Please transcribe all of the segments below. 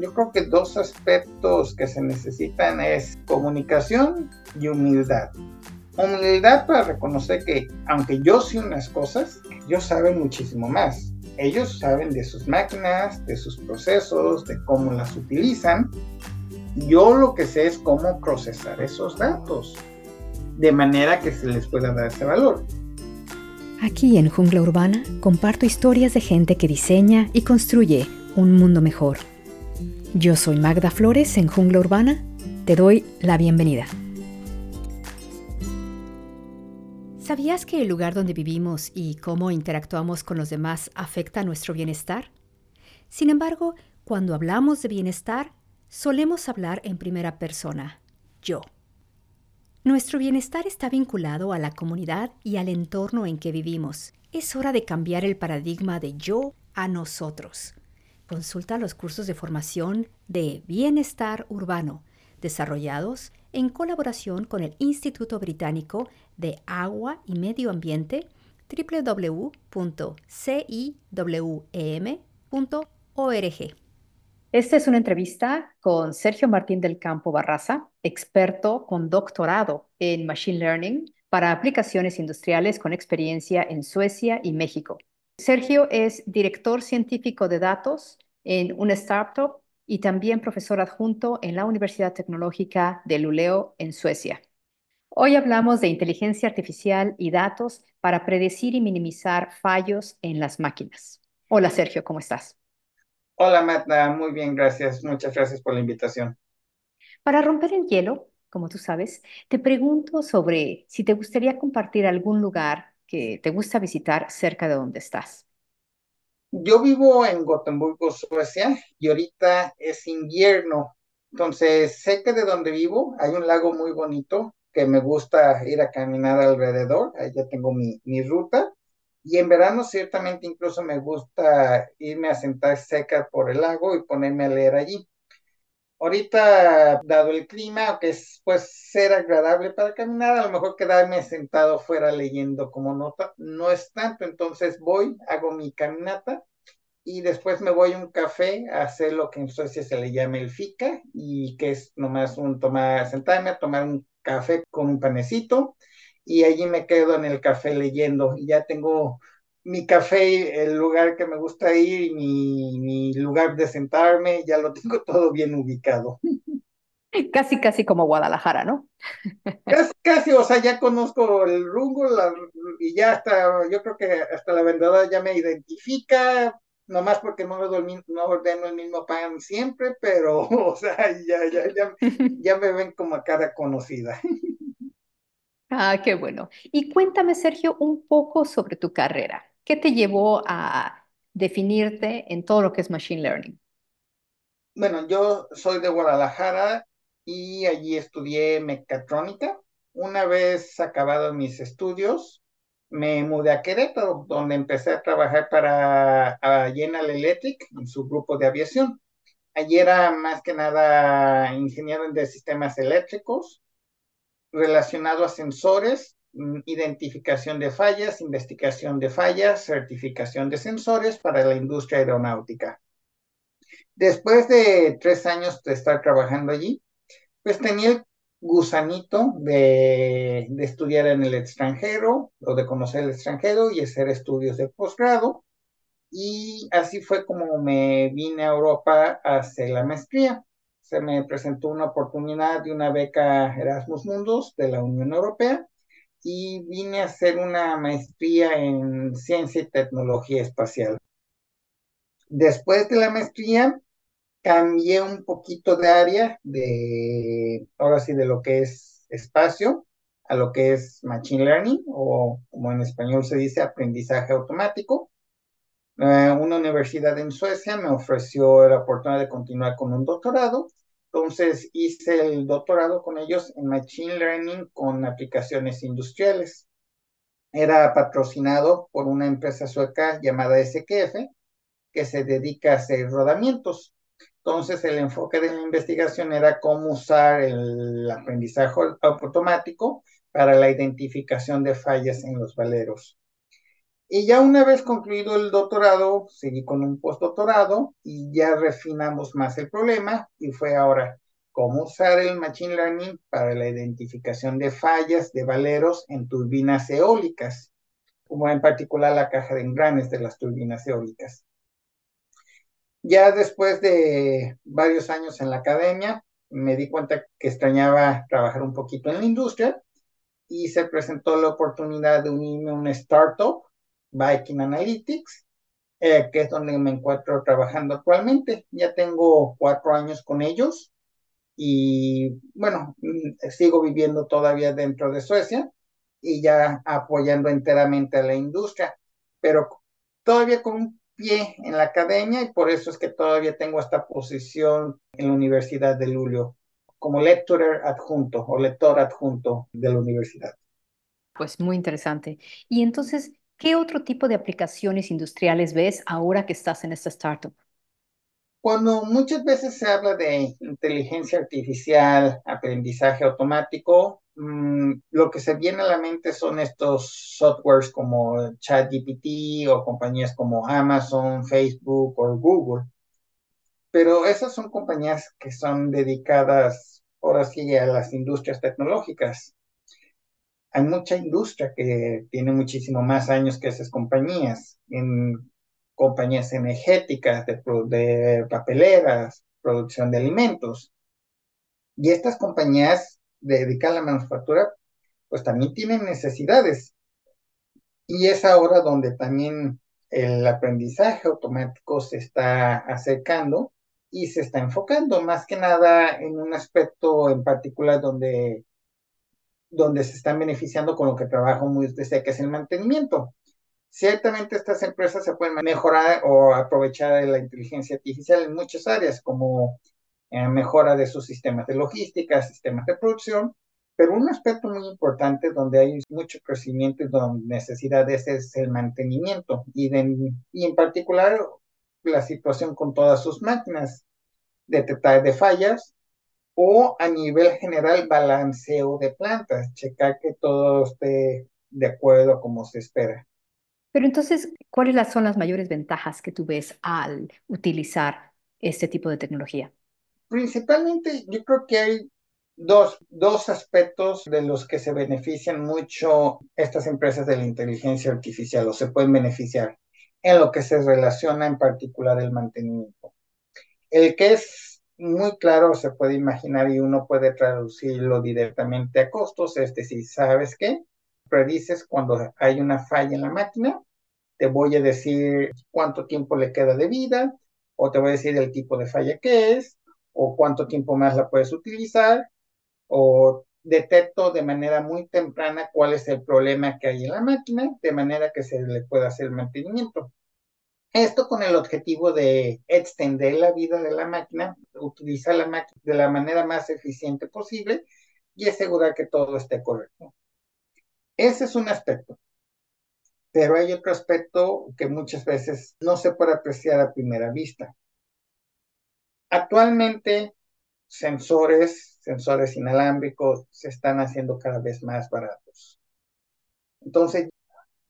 yo creo que dos aspectos que se necesitan es comunicación y humildad. Humildad para reconocer que, aunque yo sé unas cosas, ellos saben muchísimo más. Ellos saben de sus máquinas, de sus procesos, de cómo las utilizan. Yo lo que sé es cómo procesar esos datos, de manera que se les pueda dar ese valor. Aquí en Jungla Urbana comparto historias de gente que diseña y construye un mundo mejor. Yo soy Magda Flores en Jungla Urbana. Te doy la bienvenida. ¿Sabías que el lugar donde vivimos y cómo interactuamos con los demás afecta nuestro bienestar? Sin embargo, cuando hablamos de bienestar, solemos hablar en primera persona, yo. Nuestro bienestar está vinculado a la comunidad y al entorno en que vivimos. Es hora de cambiar el paradigma de yo a nosotros. Consulta los cursos de formación de Bienestar Urbano, desarrollados en colaboración con el Instituto Británico de Agua y Medio Ambiente, www.ciwem.org. Esta es una entrevista con Sergio Martín del Campo Barraza, experto con doctorado en Machine Learning para aplicaciones industriales con experiencia en Suecia y México. Sergio es director científico de datos en una startup y también profesor adjunto en la Universidad Tecnológica de Luleå, en Suecia. Hoy hablamos de inteligencia artificial y datos para predecir y minimizar fallos en las máquinas. Hola, Sergio, ¿cómo estás? Hola, Magda, muy bien, gracias. Muchas gracias por la invitación. Para romper el hielo, como tú sabes, te pregunto sobre si te gustaría compartir algún lugar que te gusta visitar cerca de donde estás. Yo vivo en Gotemburgo, Suecia, y ahorita es invierno, entonces sé que de donde vivo hay un lago muy bonito que me gusta ir a caminar alrededor, ahí ya tengo mi ruta, y en verano ciertamente incluso me gusta irme a sentar cerca por el lago y ponerme a leer allí. Ahorita, dado el clima, que es pues ser agradable para caminar, a lo mejor quedarme sentado fuera leyendo como nota, no es tanto, entonces voy, hago mi caminata y después me voy a un café a hacer lo que en Suecia se le llama el fika, y que es nomás sentarme a tomar un café con un panecito, y allí me quedo en el café leyendo, y ya tengo mi café, el lugar que me gusta ir, mi lugar de sentarme, ya lo tengo todo bien ubicado. Casi como Guadalajara, ¿no? Casi, o sea, ya conozco el rumbo y ya yo creo que hasta la vendedora ya me identifica, nomás porque no ordeno el mismo pan siempre, pero, o sea, ya me ven como a cara conocida. Ah, qué bueno. Y cuéntame, Sergio, un poco sobre tu carrera. ¿Qué te llevó a definirte en todo lo que es Machine Learning? Bueno, yo soy de Guadalajara y allí estudié mecatrónica. Una vez acabados mis estudios, me mudé a Querétaro, donde empecé a trabajar para General Electric en su grupo de aviación. Allí era más que nada ingeniero de sistemas eléctricos, relacionado a sensores, identificación de fallas, investigación de fallas, certificación de sensores para la industria aeronáutica. Después de 3 años de estar trabajando allí, pues tenía el gusanito de estudiar en el extranjero, o de conocer el extranjero y hacer estudios de posgrado, y así fue como me vine a Europa a hacer la maestría. Se me presentó una oportunidad de una beca Erasmus Mundus de la Unión Europea y vine a hacer una maestría en Ciencia y Tecnología Espacial. Después de la maestría, cambié un poquito de área de lo que es espacio a lo que es Machine Learning, o como en español se dice, aprendizaje automático. Una universidad en Suecia me ofreció la oportunidad de continuar con un doctorado, entonces hice el doctorado con ellos en Machine Learning con aplicaciones industriales. Era patrocinado por una empresa sueca llamada SKF, que se dedica a hacer rodamientos. Entonces el enfoque de la investigación era cómo usar el aprendizaje automático para la identificación de fallas en los veleros. Y ya una vez concluido el doctorado, seguí con un postdoctorado y ya refinamos más el problema, y fue ahora cómo usar el Machine Learning para la identificación de fallas de valeros en turbinas eólicas, como en particular la caja de engranes de las turbinas eólicas. Ya después de varios años en la academia, me di cuenta que extrañaba trabajar un poquito en la industria, y se presentó la oportunidad de unirme a una startup, Viking Analytics, que es donde me encuentro trabajando actualmente. Ya tengo 4 años con ellos y, bueno, sigo viviendo todavía dentro de Suecia y ya apoyando enteramente a la industria, pero todavía con un pie en la academia, y por eso es que todavía tengo esta posición en la Universidad de Luleå como lecturer adjunto o lector adjunto de la universidad. Pues muy interesante. Y entonces, ¿qué otro tipo de aplicaciones industriales ves ahora que estás en esta startup? Cuando muchas veces se habla de inteligencia artificial, aprendizaje automático, lo que se viene a la mente son estos softwares como ChatGPT o compañías como Amazon, Facebook o Google. Pero esas son compañías que son dedicadas, ahora sí, a las industrias tecnológicas. Hay mucha industria que tiene muchísimo más años que esas compañías, en compañías energéticas, de papeleras, producción de alimentos. Y estas compañías dedicadas a la manufactura, pues también tienen necesidades. Y es ahora donde también el aprendizaje automático se está acercando y se está enfocando más que nada en un aspecto en particular donde se están beneficiando con lo que trabajo muy de cerca, que es el mantenimiento. Ciertamente estas empresas se pueden mejorar o aprovechar la inteligencia artificial en muchas áreas, como mejora de sus sistemas de logística, sistemas de producción, pero un aspecto muy importante donde hay mucho crecimiento y donde necesidades es el mantenimiento, y en particular la situación con todas sus máquinas, detectar de fallas, o a nivel general balanceo de plantas, checar que todo esté de acuerdo a como se espera. Pero entonces, ¿cuáles son las mayores ventajas que tú ves al utilizar este tipo de tecnología? Principalmente yo creo que hay dos aspectos de los que se benefician mucho estas empresas de la inteligencia artificial, o se pueden beneficiar en lo que se relaciona en particular el mantenimiento. El que es muy claro, se puede imaginar y uno puede traducirlo directamente a costos, es decir, ¿sabes qué? Predices cuando hay una falla en la máquina, te voy a decir cuánto tiempo le queda de vida, o te voy a decir el tipo de falla que es, o cuánto tiempo más la puedes utilizar, o detecto de manera muy temprana cuál es el problema que hay en la máquina, de manera que se le pueda hacer mantenimiento. Esto con el objetivo de extender la vida de la máquina, utilizar la máquina de la manera más eficiente posible y asegurar que todo esté correcto. Ese es un aspecto. Pero hay otro aspecto que muchas veces no se puede apreciar a primera vista. Actualmente, sensores inalámbricos se están haciendo cada vez más baratos. Entonces,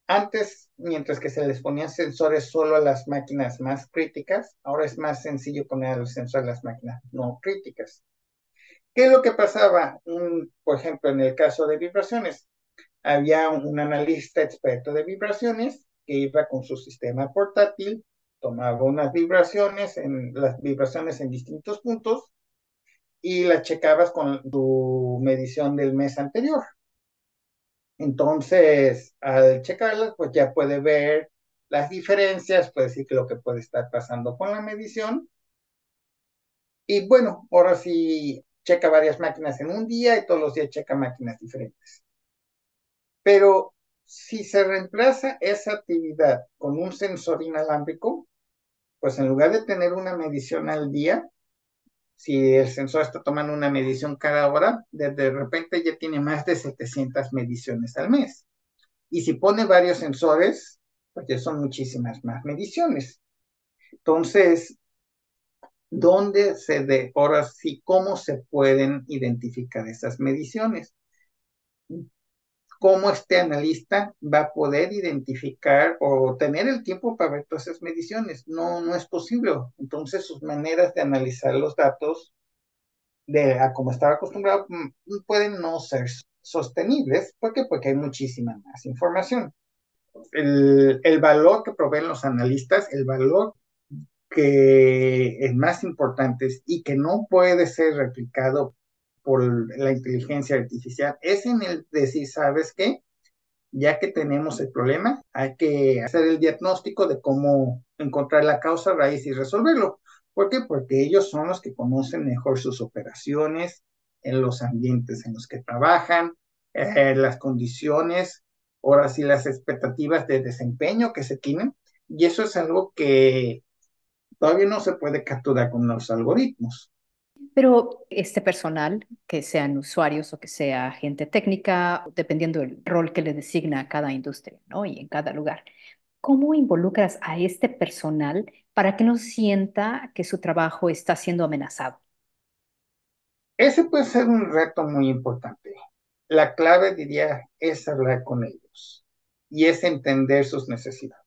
antes, mientras que se les ponían sensores solo a las máquinas más críticas, ahora es más sencillo poner los sensores a las máquinas no críticas. ¿Qué es lo que pasaba? Por ejemplo, en el caso de vibraciones, había un analista experto de vibraciones que iba con su sistema portátil, tomaba unas vibraciones, en distintos puntos, y las checabas con tu medición del mes anterior. Entonces, al checarlas, pues ya puede ver las diferencias, puede decir lo que puede estar pasando con la medición. Y bueno, ahora sí checa varias máquinas en un día y todos los días checa máquinas diferentes. Pero si se reemplaza esa actividad con un sensor inalámbrico, pues en lugar de tener una medición al día, si el sensor está tomando una medición cada hora, de repente ya tiene más de 700 mediciones al mes. Y si pone varios sensores, pues ya son muchísimas más mediciones. Entonces, ahora sí, ¿cómo se pueden identificar esas mediciones? cómo este analista va a poder identificar o tener el tiempo para ver todas esas mediciones. No es posible. Entonces, sus maneras de analizar los datos, a como estaba acostumbrado, pueden no ser sostenibles. ¿Por qué? Porque hay muchísima más información. El valor que proveen los analistas, el valor que es más importante y que no puede ser replicado por la inteligencia artificial, es en el decir, ¿sabes qué? Ya que tenemos el problema, hay que hacer el diagnóstico de cómo encontrar la causa raíz y resolverlo. ¿Por qué? Porque ellos son los que conocen mejor sus operaciones, en los ambientes en los que trabajan, las condiciones, ahora sí las expectativas de desempeño que se tienen, y eso es algo que todavía no se puede capturar con los algoritmos. Pero este personal, que sean usuarios o que sea gente técnica, dependiendo del rol que le designa a cada industria, ¿no? Y en cada lugar, ¿cómo involucras a este personal para que no sienta que su trabajo está siendo amenazado? Ese puede ser un reto muy importante. La clave, diría, es hablar con ellos y es entender sus necesidades.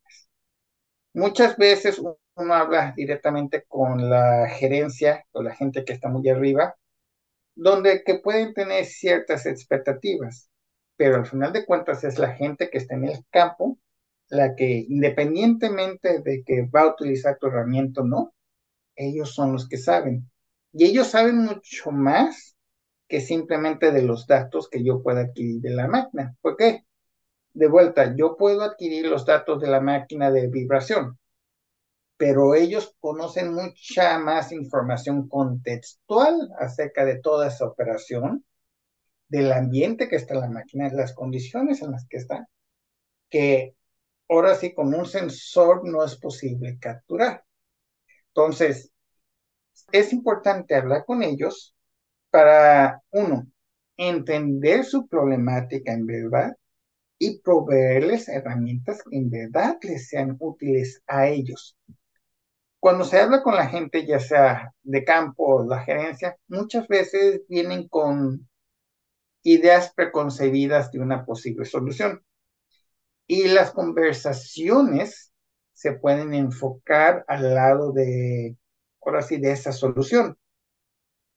Muchas veces uno habla directamente con la gerencia o la gente que está muy arriba, donde que pueden tener ciertas expectativas, pero al final de cuentas es la gente que está en el campo la que, independientemente de que va a utilizar tu herramienta o no, ellos son los que saben. Y ellos saben mucho más que simplemente de los datos que yo pueda adquirir de la máquina. ¿Por qué? De vuelta, yo puedo adquirir los datos de la máquina de vibración, pero ellos conocen mucha más información contextual acerca de toda esa operación, del ambiente que está la máquina, las condiciones en las que está, que ahora sí con un sensor no es posible capturar. Entonces, es importante hablar con ellos para, uno, entender su problemática en verdad, y proveerles herramientas que en verdad les sean útiles a ellos. Cuando se habla con la gente, ya sea de campo o la gerencia, muchas veces vienen con ideas preconcebidas de una posible solución. Y las conversaciones se pueden enfocar al lado de, ahora sí, de esa solución,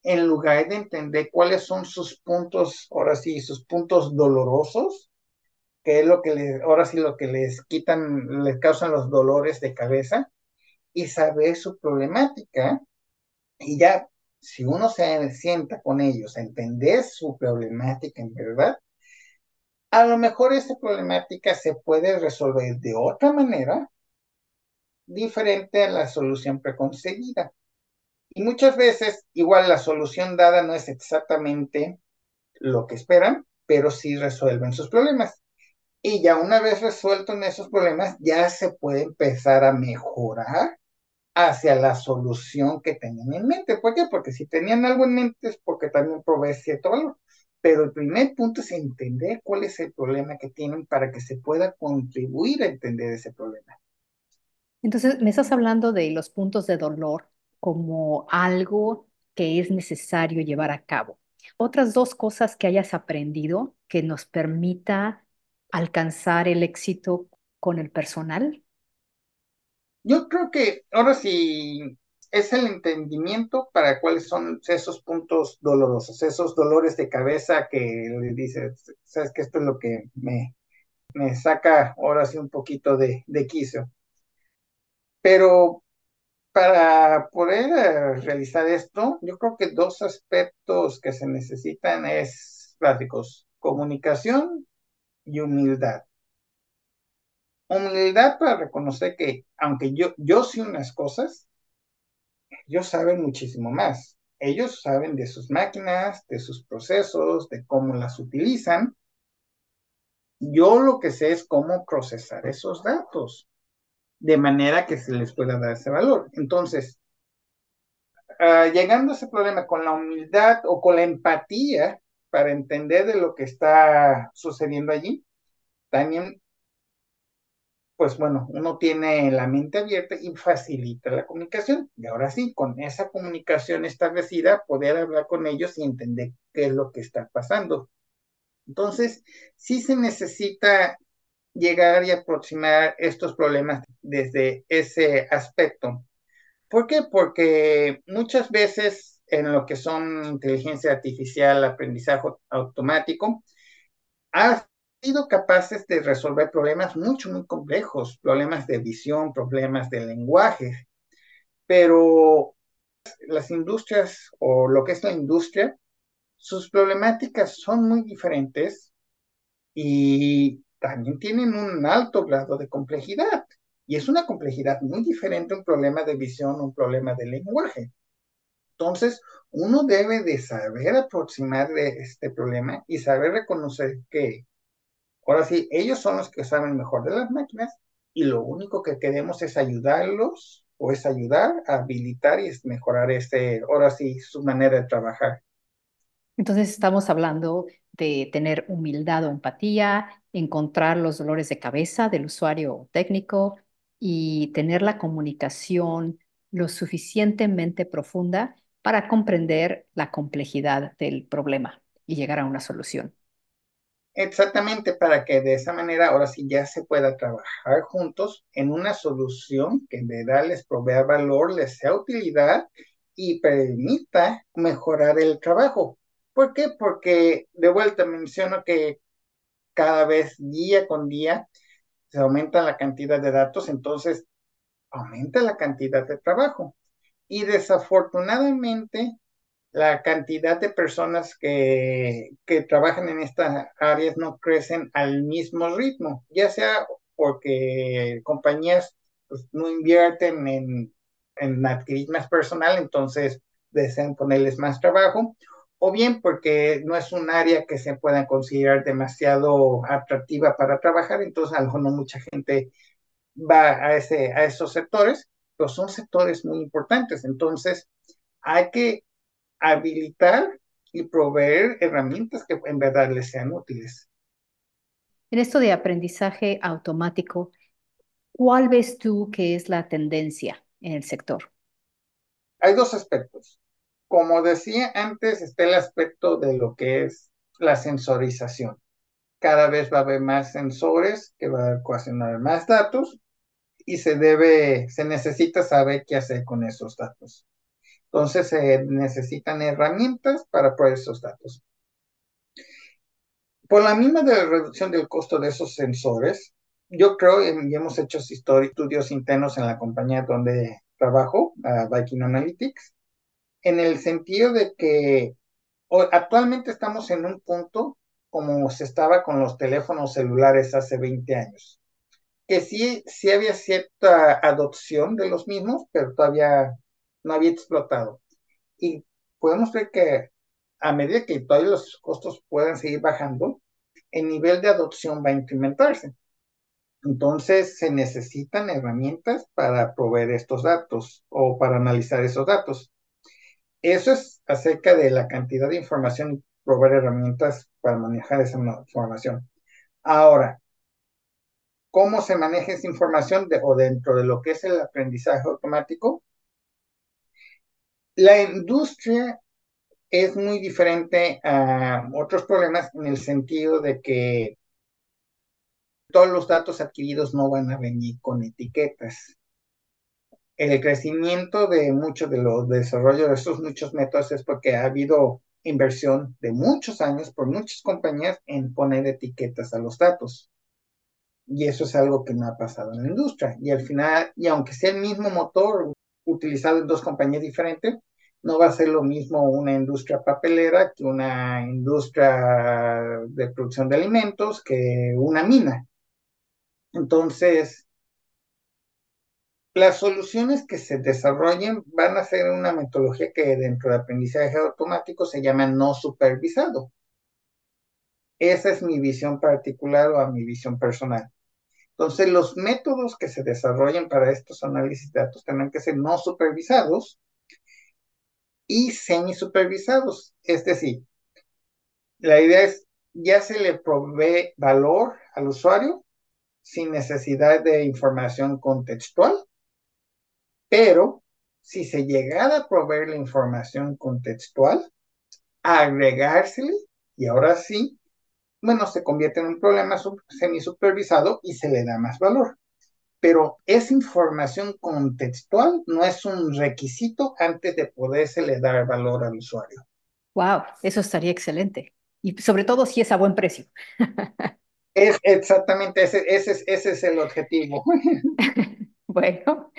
en lugar de entender cuáles son sus puntos, ahora sí, sus puntos dolorosos, que es lo que les quitan, les causan los dolores de cabeza, y saber su problemática. Y ya, si uno se sienta con ellos a entender su problemática en verdad, a lo mejor esa problemática se puede resolver de otra manera, diferente a la solución preconcebida. Y muchas veces, igual la solución dada no es exactamente lo que esperan, pero sí resuelven sus problemas. Y ya una vez resueltos esos problemas, ya se puede empezar a mejorar hacia la solución que tenían en mente. ¿Por qué? Porque si tenían algo en mente es porque también provee cierto valor. Pero el primer punto es entender cuál es el problema que tienen para que se pueda contribuir a entender ese problema. Entonces, me estás hablando de los puntos de dolor como algo que es necesario llevar a cabo. Otras dos cosas que hayas aprendido que nos permita alcanzar el éxito con el personal? Yo creo que ahora sí es el entendimiento para cuáles son esos puntos dolorosos, esos dolores de cabeza que dices, sabes que esto es lo que me saca ahora sí un poquito de quicio. Pero para poder realizar esto, yo creo que dos aspectos que se necesitan es básicos: comunicación y humildad. Humildad para reconocer que, aunque yo sé unas cosas, ellos saben muchísimo más. Ellos saben de sus máquinas, de sus procesos, de cómo las utilizan. Yo lo que sé es cómo procesar esos datos de manera que se les pueda dar ese valor. Entonces, llegando a ese problema con la humildad o con la empatía, para entender de lo que está sucediendo allí, también, pues bueno, uno tiene la mente abierta y facilita la comunicación. Y ahora sí, con esa comunicación establecida, poder hablar con ellos y entender qué es lo que está pasando. Entonces, sí se necesita llegar y aproximar estos problemas desde ese aspecto. ¿Por qué? Porque muchas veces en lo que son inteligencia artificial, aprendizaje automático, ha sido capaces de resolver problemas muy complejos, problemas de visión, problemas de lenguaje, pero las industrias o lo que es la industria, sus problemáticas son muy diferentes y también tienen un alto grado de complejidad. Y es una complejidad muy diferente a un problema de visión, un problema de lenguaje. Entonces, uno debe de saber aproximar de este problema y saber reconocer que, ahora sí, ellos son los que saben mejor de las máquinas y lo único que queremos es ayudarlos o es ayudar a habilitar y mejorar ahora sí, su manera de trabajar. Entonces estamos hablando de tener humildad o empatía, encontrar los dolores de cabeza del usuario técnico y tener la comunicación lo suficientemente profunda para comprender la complejidad del problema y llegar a una solución. Exactamente, para que de esa manera ahora sí ya se pueda trabajar juntos en una solución que en verdad les provea valor, les sea utilidad y permita mejorar el trabajo. ¿Por qué? Porque, de vuelta, menciono que cada vez, día con día, se aumenta la cantidad de datos, entonces aumenta la cantidad de trabajo. Y desafortunadamente, la cantidad de personas que trabajan en estas áreas no crecen al mismo ritmo, ya sea porque compañías pues, no invierten en adquirir más personal, entonces desean ponerles más trabajo, o bien porque no es un área que se pueda considerar demasiado atractiva para trabajar, entonces a lo mejor no mucha gente va a esos sectores, pero son sectores muy importantes. Entonces hay que habilitar y proveer herramientas que en verdad les sean útiles. En esto de aprendizaje automático, ¿cuál ves tú que es la tendencia en el sector? Hay dos aspectos. Como decía antes, está el aspecto de lo que es la sensorización. Cada vez va a haber más sensores que va a ocasionar más datos y se necesita saber qué hacer con esos datos. Entonces se necesitan herramientas para proveer esos datos. Por la misma de la reducción del costo de esos sensores, yo creo, y hemos hecho estudios internos en la compañía donde trabajo, Viking Analytics, en el sentido de que actualmente estamos en un punto como se estaba con los teléfonos celulares hace 20 años, que sí había cierta adopción de los mismos, pero todavía no había explotado. Y podemos ver que a medida que todavía los costos puedan seguir bajando, el nivel de adopción va a incrementarse. Entonces se necesitan herramientas para proveer estos datos o para analizar esos datos. Eso es acerca de la cantidad de información y proveer herramientas para manejar esa información. Ahora, ¿cómo se maneja esa información dentro de lo que es el aprendizaje automático? La industria es muy diferente a otros problemas en el sentido de que todos los datos adquiridos no van a venir con etiquetas. El crecimiento de muchos de los desarrollos de estos muchos métodos es porque ha habido inversión de muchos años por muchas compañías en poner etiquetas a los datos. Y eso es algo que no ha pasado en la industria. Y al final, y aunque sea el mismo motor utilizado en dos compañías diferentes, no va a ser lo mismo una industria papelera que una industria de producción de alimentos que una mina. Entonces, las soluciones que se desarrollen van a ser una metodología que dentro de aprendizaje automático se llama no supervisado. Esa es mi visión particular o a mi visión personal. Entonces, los métodos que se desarrollen para estos análisis de datos tendrán que ser no supervisados y semisupervisados. Es decir, la idea es ya se le provee valor al usuario sin necesidad de información contextual. Pero si se llegara a proveer la información contextual, agregársele, y ahora sí, bueno, se convierte en un problema semisupervisado y se le da más valor. Pero es información contextual, no es un requisito antes de podérsele dar valor al usuario. ¡Wow! Eso estaría excelente. Y sobre todo si es a buen precio. Es exactamente, ese es el objetivo. Bueno.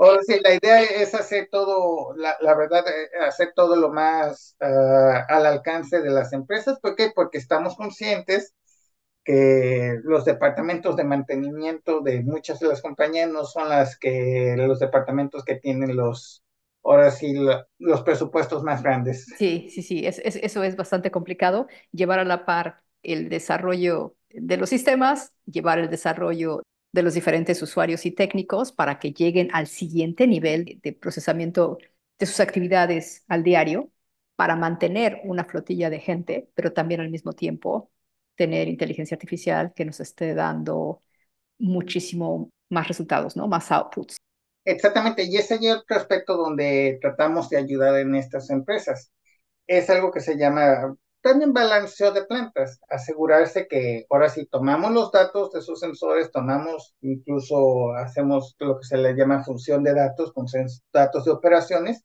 O sea, la idea es hacer todo, la verdad, hacer todo lo más al alcance de las empresas. ¿Por qué? Porque estamos conscientes que los departamentos de mantenimiento de muchas de las compañías no son los departamentos que tienen los presupuestos más grandes. Sí, eso es bastante complicado, llevar a la par el desarrollo de los sistemas, llevar el desarrollo de los diferentes usuarios y técnicos para que lleguen al siguiente nivel de procesamiento de sus actividades al diario para mantener una flotilla de gente, pero también al mismo tiempo tener inteligencia artificial que nos esté dando muchísimo más resultados, ¿no? Más outputs. Exactamente, y ese es otro aspecto donde tratamos de ayudar en estas empresas. Es algo que se llama también balanceo de plantas, asegurarse que ahora sí tomamos los datos de sus sensores, incluso hacemos lo que se le llama función de datos con datos de operaciones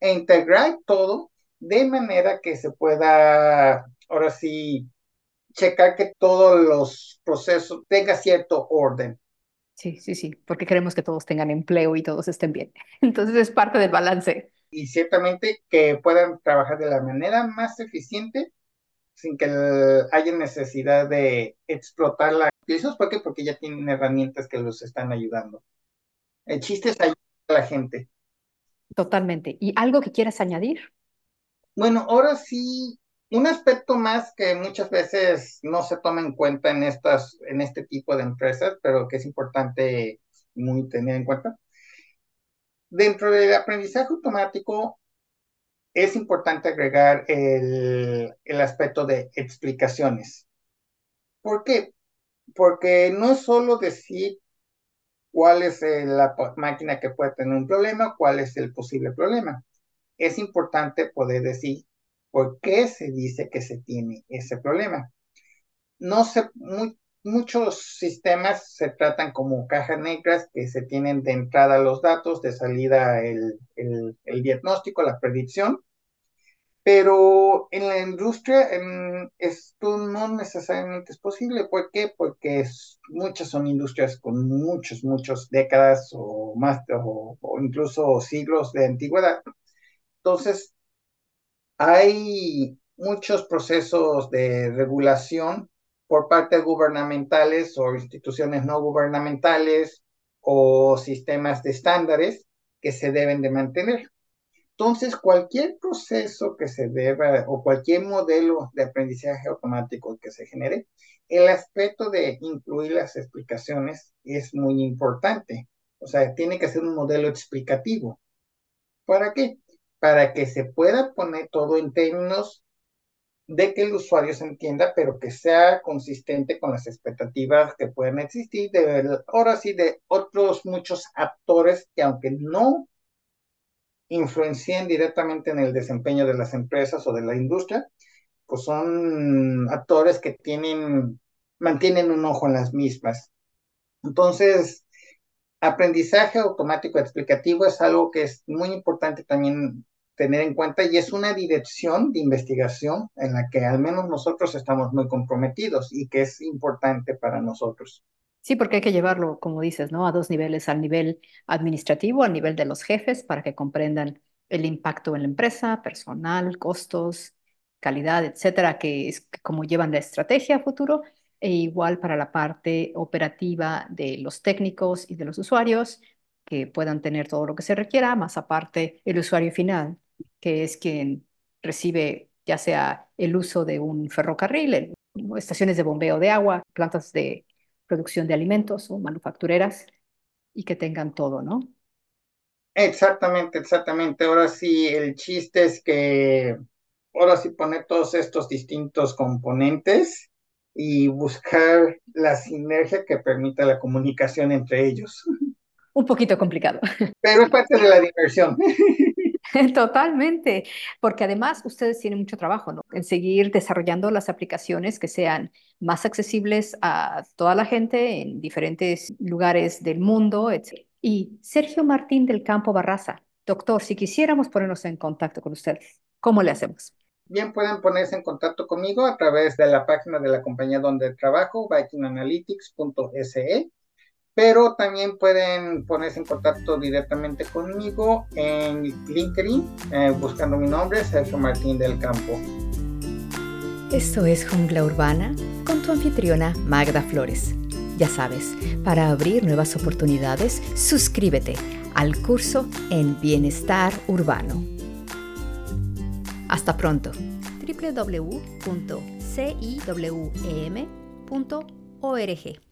e integrar todo de manera que se pueda, ahora sí, checar que todos los procesos tengan cierto orden. Sí, porque queremos que todos tengan empleo y todos estén bien. Entonces es parte del balance. Y ciertamente que puedan trabajar de la manera más eficiente sin que haya necesidad de explotar las piezas. ¿Por qué? Porque ya tienen herramientas que los están ayudando. El chiste es ayudar a la gente. Totalmente. ¿Y algo que quieras añadir? Bueno, ahora sí. Un aspecto más que muchas veces no se toma en cuenta en este tipo de empresas, pero que es importante muy tener en cuenta. Dentro del aprendizaje automático es importante agregar el aspecto de explicaciones. ¿Por qué? Porque no es solo decir cuál es la máquina que puede tener un problema, cuál es el posible problema. Es importante poder decir ¿por qué se dice que se tiene ese problema? Muchos sistemas se tratan como cajas negras que se tienen de entrada los datos, de salida el diagnóstico, la predicción, pero en la industria esto no necesariamente es posible. ¿Por qué? Porque muchas son industrias con muchas décadas o más, o incluso siglos de antigüedad. Entonces, hay muchos procesos de regulación por parte de gubernamentales o instituciones no gubernamentales o sistemas de estándares que se deben de mantener. Entonces, cualquier proceso que se deba o cualquier modelo de aprendizaje automático que se genere, el aspecto de incluir las explicaciones es muy importante. O sea, tiene que ser un modelo explicativo. ¿Para qué? Para que se pueda poner todo en términos de que el usuario se entienda, pero que sea consistente con las expectativas que pueden existir de otros muchos actores que aunque no influencien directamente en el desempeño de las empresas o de la industria, pues son actores que mantienen un ojo en las mismas. Entonces, aprendizaje automático explicativo es algo que es muy importante también tener en cuenta y es una dirección de investigación en la que al menos nosotros estamos muy comprometidos y que es importante para nosotros. Sí, porque hay que llevarlo, como dices, ¿no? A dos niveles, al nivel administrativo, al nivel de los jefes, para que comprendan el impacto en la empresa, personal, costos, calidad, etcétera, que es como llevan la estrategia a futuro, e igual para la parte operativa de los técnicos y de los usuarios, que puedan tener todo lo que se requiera, más aparte el usuario final, que es quien recibe ya sea el uso de un ferrocarril, estaciones de bombeo de agua, plantas de producción de alimentos o manufactureras, y que tengan todo, ¿no? Exactamente. Ahora sí, el chiste es que ahora sí poner todos estos distintos componentes y buscar la sinergia que permita la comunicación entre ellos. Un poquito complicado. Pero es parte de la diversión. Totalmente, porque además ustedes tienen mucho trabajo, ¿no? En seguir desarrollando las aplicaciones que sean más accesibles a toda la gente en diferentes lugares del mundo, etc. Y Sergio Martín del Campo Barraza, doctor, si quisiéramos ponernos en contacto con ustedes, ¿cómo le hacemos? Bien, pueden ponerse en contacto conmigo a través de la página de la compañía donde trabajo, vikinganalytics.se, pero también pueden ponerse en contacto directamente conmigo en LinkedIn, buscando mi nombre, Sergio Martín del Campo. Esto es Jungla Urbana con tu anfitriona Magda Flores. Ya sabes, para abrir nuevas oportunidades, suscríbete al curso en Bienestar Urbano. Hasta pronto. www.ciwem.org